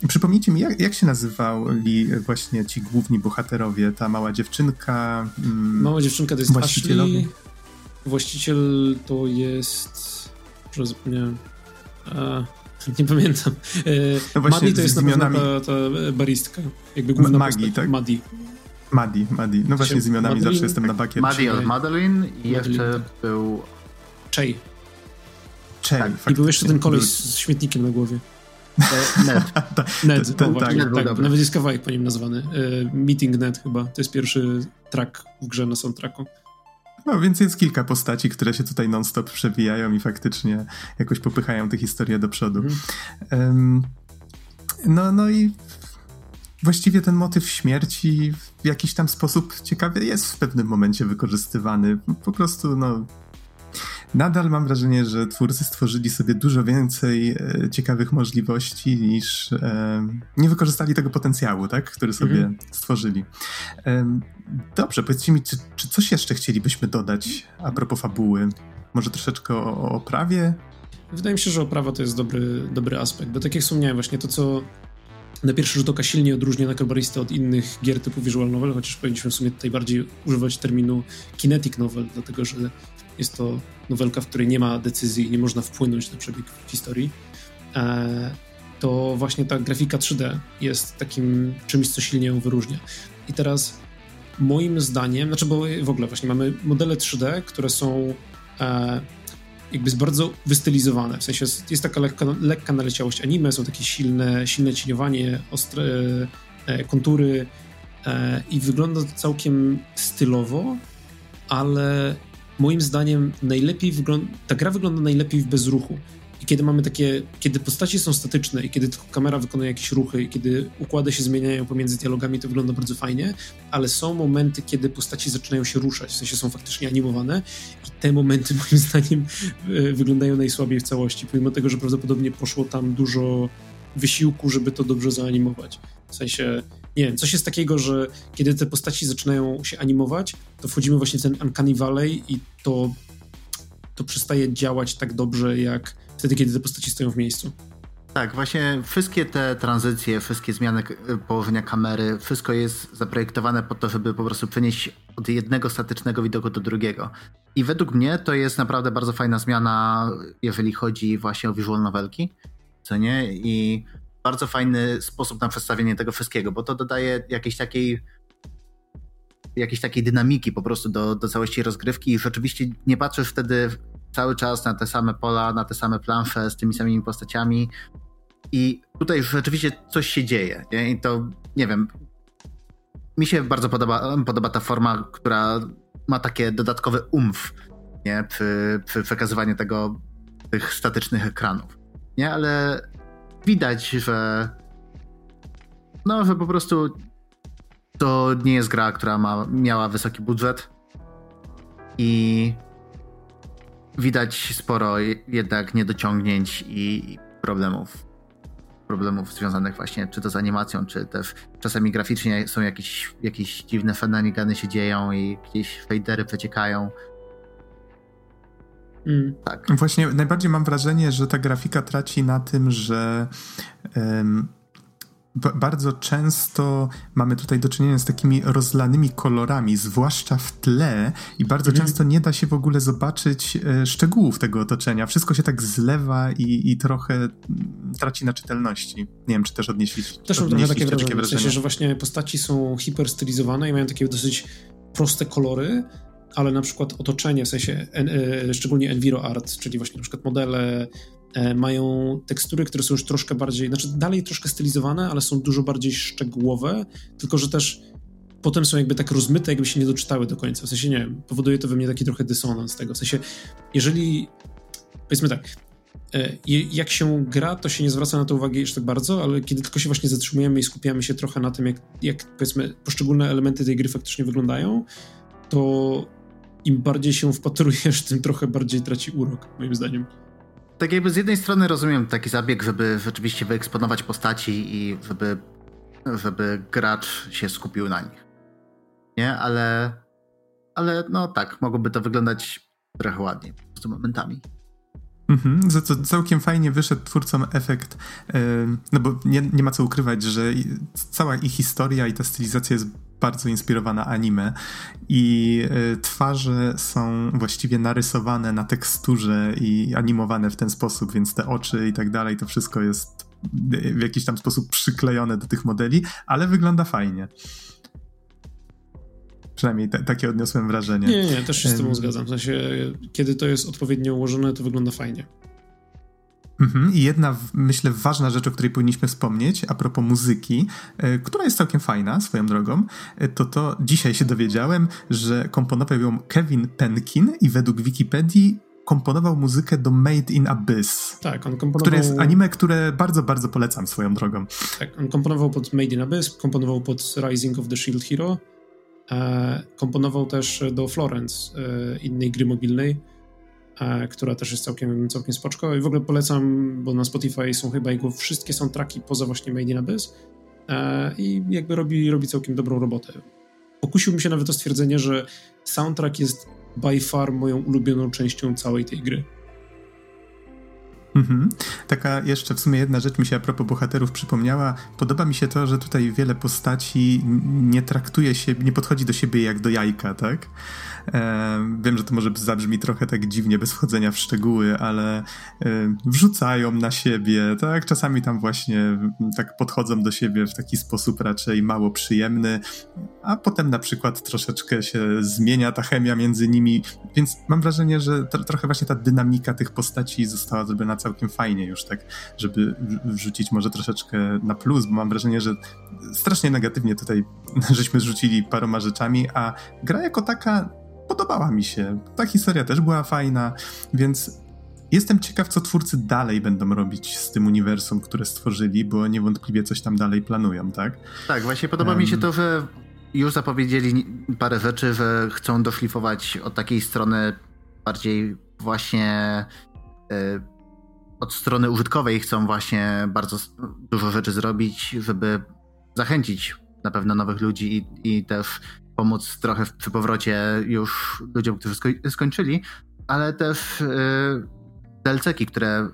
Przypomnijcie mi, jak się nazywali właśnie ci główni bohaterowie, ta mała dziewczynka? Mała dziewczynka to jest Ashley, Właściciel to jest... Zapomniałem. Nie pamiętam. No Madi to jest zmianami... ta baristka. Jakby główna Magi, tak? Madi. No właśnie z imionami Madeline? Zawsze jestem na bakier. Madi od Madeline i jeszcze był... Chey. Tak. I był jeszcze ten koleś z śmietnikiem na głowie. Ned. Tak. Nawet jest kawałek po nim nazwany. Meeting Ned chyba. To jest pierwszy track w grze na soundtracku. No, więc jest kilka postaci, które się tutaj non-stop przewijają i faktycznie jakoś popychają tę historię do przodu. No i właściwie ten motyw śmierci w jakiś tam sposób ciekawie jest w pewnym momencie wykorzystywany. Po prostu, no... Nadal mam wrażenie, że twórcy stworzyli sobie dużo więcej ciekawych możliwości niż nie wykorzystali tego potencjału, tak, który sobie stworzyli. Dobrze, powiedzcie mi, czy coś jeszcze chcielibyśmy dodać a propos fabuły? Może troszeczkę o oprawie? Wydaje mi się, że oprawa to jest dobry aspekt, bo tak jak wspomniałem właśnie, to co na pierwszy rzut oka silnie odróżnia Necrobaristę od innych gier typu visual novel, chociaż powinniśmy w sumie tutaj bardziej używać terminu kinetic novel, dlatego że jest to nowelka, w której nie ma decyzji i nie można wpłynąć na przebieg historii, to właśnie ta grafika 3D jest takim czymś, co silnie ją wyróżnia. I teraz moim zdaniem, bo w ogóle właśnie mamy modele 3D, które są jakby bardzo wystylizowane, w sensie jest taka lekka naleciałość anime, są takie silne cieniowanie, ostre kontury i wygląda to całkiem stylowo, ale... Moim zdaniem najlepiej ta gra wygląda najlepiej w bezruchu. I kiedy mamy kiedy postacie są statyczne i kiedy tylko kamera wykonuje jakieś ruchy i kiedy układy się zmieniają pomiędzy dialogami, to wygląda bardzo fajnie, ale są momenty, kiedy postaci zaczynają się ruszać, w sensie są faktycznie animowane i te momenty moim zdaniem wyglądają najsłabiej w całości, pomimo tego, że prawdopodobnie poszło tam dużo wysiłku, żeby to dobrze zaanimować. W sensie, nie wiem, coś jest takiego, że kiedy te postaci zaczynają się animować, to wchodzimy właśnie w ten Uncanny Valley i to przestaje działać tak dobrze, jak wtedy, kiedy te postaci stoją w miejscu. Tak, właśnie wszystkie te tranzycje, wszystkie zmiany położenia kamery, wszystko jest zaprojektowane po to, żeby po prostu przenieść od jednego statycznego widoku do drugiego. I według mnie to jest naprawdę bardzo fajna zmiana, jeżeli chodzi właśnie o visual novelki, co nie? I bardzo fajny sposób na przedstawienie tego wszystkiego, bo to dodaje jakiejś takiej dynamiki po prostu do całości rozgrywki i rzeczywiście nie patrzysz wtedy cały czas na te same pola, na te same plansze z tymi samymi postaciami i tutaj rzeczywiście coś się dzieje, nie? I to, nie wiem, mi się bardzo podoba ta forma, która ma takie dodatkowy nie? Przy przekazywaniu tych statycznych ekranów, nie? Ale widać, że że po prostu to nie jest gra, która miała wysoki budżet i widać sporo jednak niedociągnięć i problemów związanych właśnie czy to z animacją, czy też czasami graficznie są jakieś dziwne shenanigany się dzieją i jakieś fadery przeciekają. Tak. Właśnie najbardziej mam wrażenie, że ta grafika traci na tym, że bardzo często mamy tutaj do czynienia z takimi rozlanymi kolorami, zwłaszcza w tle i bardzo często nie da się w ogóle zobaczyć szczegółów tego otoczenia. Wszystko się tak zlewa i trochę traci na czytelności. Nie wiem, czy też odnieśliście takie wrażenie. W sensie, że właśnie postaci są hiperstylizowane i mają takie dosyć proste kolory, ale na przykład otoczenie, w sensie szczególnie Enviro Art, czyli właśnie na przykład modele mają tekstury, które są już troszkę bardziej, dalej troszkę stylizowane, ale są dużo bardziej szczegółowe, tylko że też potem są jakby tak rozmyte, jakby się nie doczytały do końca. W sensie, nie wiem, powoduje to we mnie taki trochę dysonans tego. W sensie, jeżeli, powiedzmy tak, jak się gra, to się nie zwraca na to uwagi już tak bardzo, ale kiedy tylko się właśnie zatrzymujemy i skupiamy się trochę na tym, jak powiedzmy poszczególne elementy tej gry faktycznie wyglądają, to im bardziej się wpatrujesz, tym trochę bardziej traci urok, moim zdaniem. Tak jakby z jednej strony rozumiem taki zabieg, żeby rzeczywiście wyeksponować postaci i żeby gracz się skupił na nich. Nie? Ale no tak, mogłoby to wyglądać trochę ładniej, po prostu momentami. Za co całkiem fajnie wyszedł twórcom efekt, bo nie ma co ukrywać, że cała ich historia i ta stylizacja jest bardzo inspirowana anime i twarze są właściwie narysowane na teksturze i animowane w ten sposób, więc te oczy i tak dalej, to wszystko jest w jakiś tam sposób przyklejone do tych modeli, ale wygląda fajnie. Przynajmniej takie odniosłem wrażenie. Nie, też się z tobą zgadzam. W sensie, kiedy to jest odpowiednio ułożone, to wygląda fajnie. I jedna, myślę, ważna rzecz, o której powinniśmy wspomnieć, a propos muzyki, która jest całkiem fajna, swoją drogą, to dzisiaj się dowiedziałem, że komponował ją Kevin Penkin i według Wikipedii komponował muzykę do Made in Abyss. Tak, on komponował... Które jest anime, które bardzo, bardzo polecam swoją drogą. Tak, on komponował pod Made in Abyss, komponował pod Rising of the Shield Hero, komponował też do Florence, innej gry mobilnej, która też jest całkiem spoczko i w ogóle polecam, bo na Spotify są chyba jego wszystkie soundtracki poza właśnie Made in Abyss i jakby robi całkiem dobrą robotę. Pokusiłbym się nawet o stwierdzenie, że soundtrack jest by far moją ulubioną częścią całej tej gry. Taka jeszcze w sumie jedna rzecz mi się a propos bohaterów przypomniała. Podoba mi się to, że tutaj wiele postaci nie traktuje się, nie podchodzi do siebie jak do jajka, tak? Wiem, że to może zabrzmi trochę tak dziwnie, bez wchodzenia w szczegóły, ale wrzucają na siebie, tak? Czasami tam właśnie tak podchodzą do siebie w taki sposób raczej mało przyjemny, a potem na przykład troszeczkę się zmienia ta chemia między nimi, więc mam wrażenie, że trochę właśnie ta dynamika tych postaci została zrobiona całkiem fajnie już, tak, żeby wrzucić może troszeczkę na plus, bo mam wrażenie, że strasznie negatywnie tutaj żeśmy rzucili paroma rzeczami, a gra jako taka podobała mi się. Ta historia też była fajna, więc jestem ciekaw, co twórcy dalej będą robić z tym uniwersum, które stworzyli, bo niewątpliwie coś tam dalej planują, tak? Tak, właśnie podoba mi się to, że już zapowiedzieli parę rzeczy, że chcą doszlifować od takiej strony bardziej właśnie... od strony użytkowej chcą właśnie bardzo dużo rzeczy zrobić, żeby zachęcić na pewno nowych ludzi i też pomóc trochę przy powrocie już ludziom, którzy skończyli, ale też DLC-ki, które,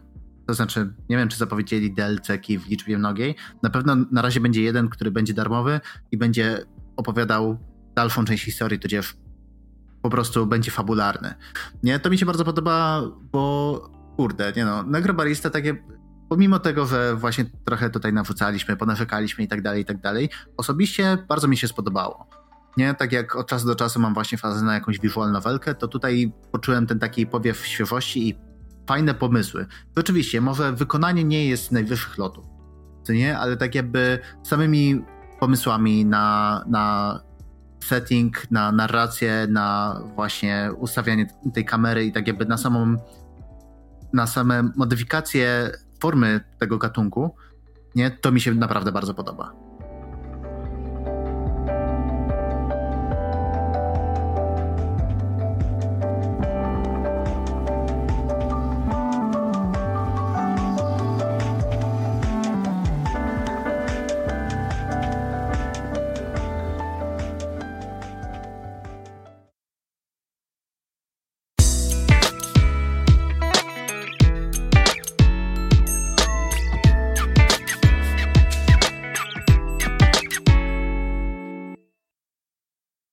to znaczy nie wiem, czy zapowiedzieli DLC-ki w liczbie mnogiej, na pewno na razie będzie jeden, który będzie darmowy i będzie opowiadał dalszą część historii, tudzież po prostu będzie fabularny. Nie, to mi się bardzo podoba, bo kurde, nie no, Necrobarista takie, pomimo tego, że właśnie trochę tutaj nawrócaliśmy, ponarzekaliśmy i tak dalej, osobiście bardzo mi się spodobało. Nie, tak jak od czasu do czasu mam właśnie fazę na jakąś wizualną nowelkę, to tutaj poczułem ten taki powiew świeżości i fajne pomysły. Rzeczywiście, może wykonanie nie jest najwyższych lotów, co nie, ale tak jakby samymi pomysłami na setting, na narrację, na właśnie ustawianie tej kamery i tak jakby na same modyfikacje formy tego gatunku, nie, to mi się naprawdę bardzo podoba.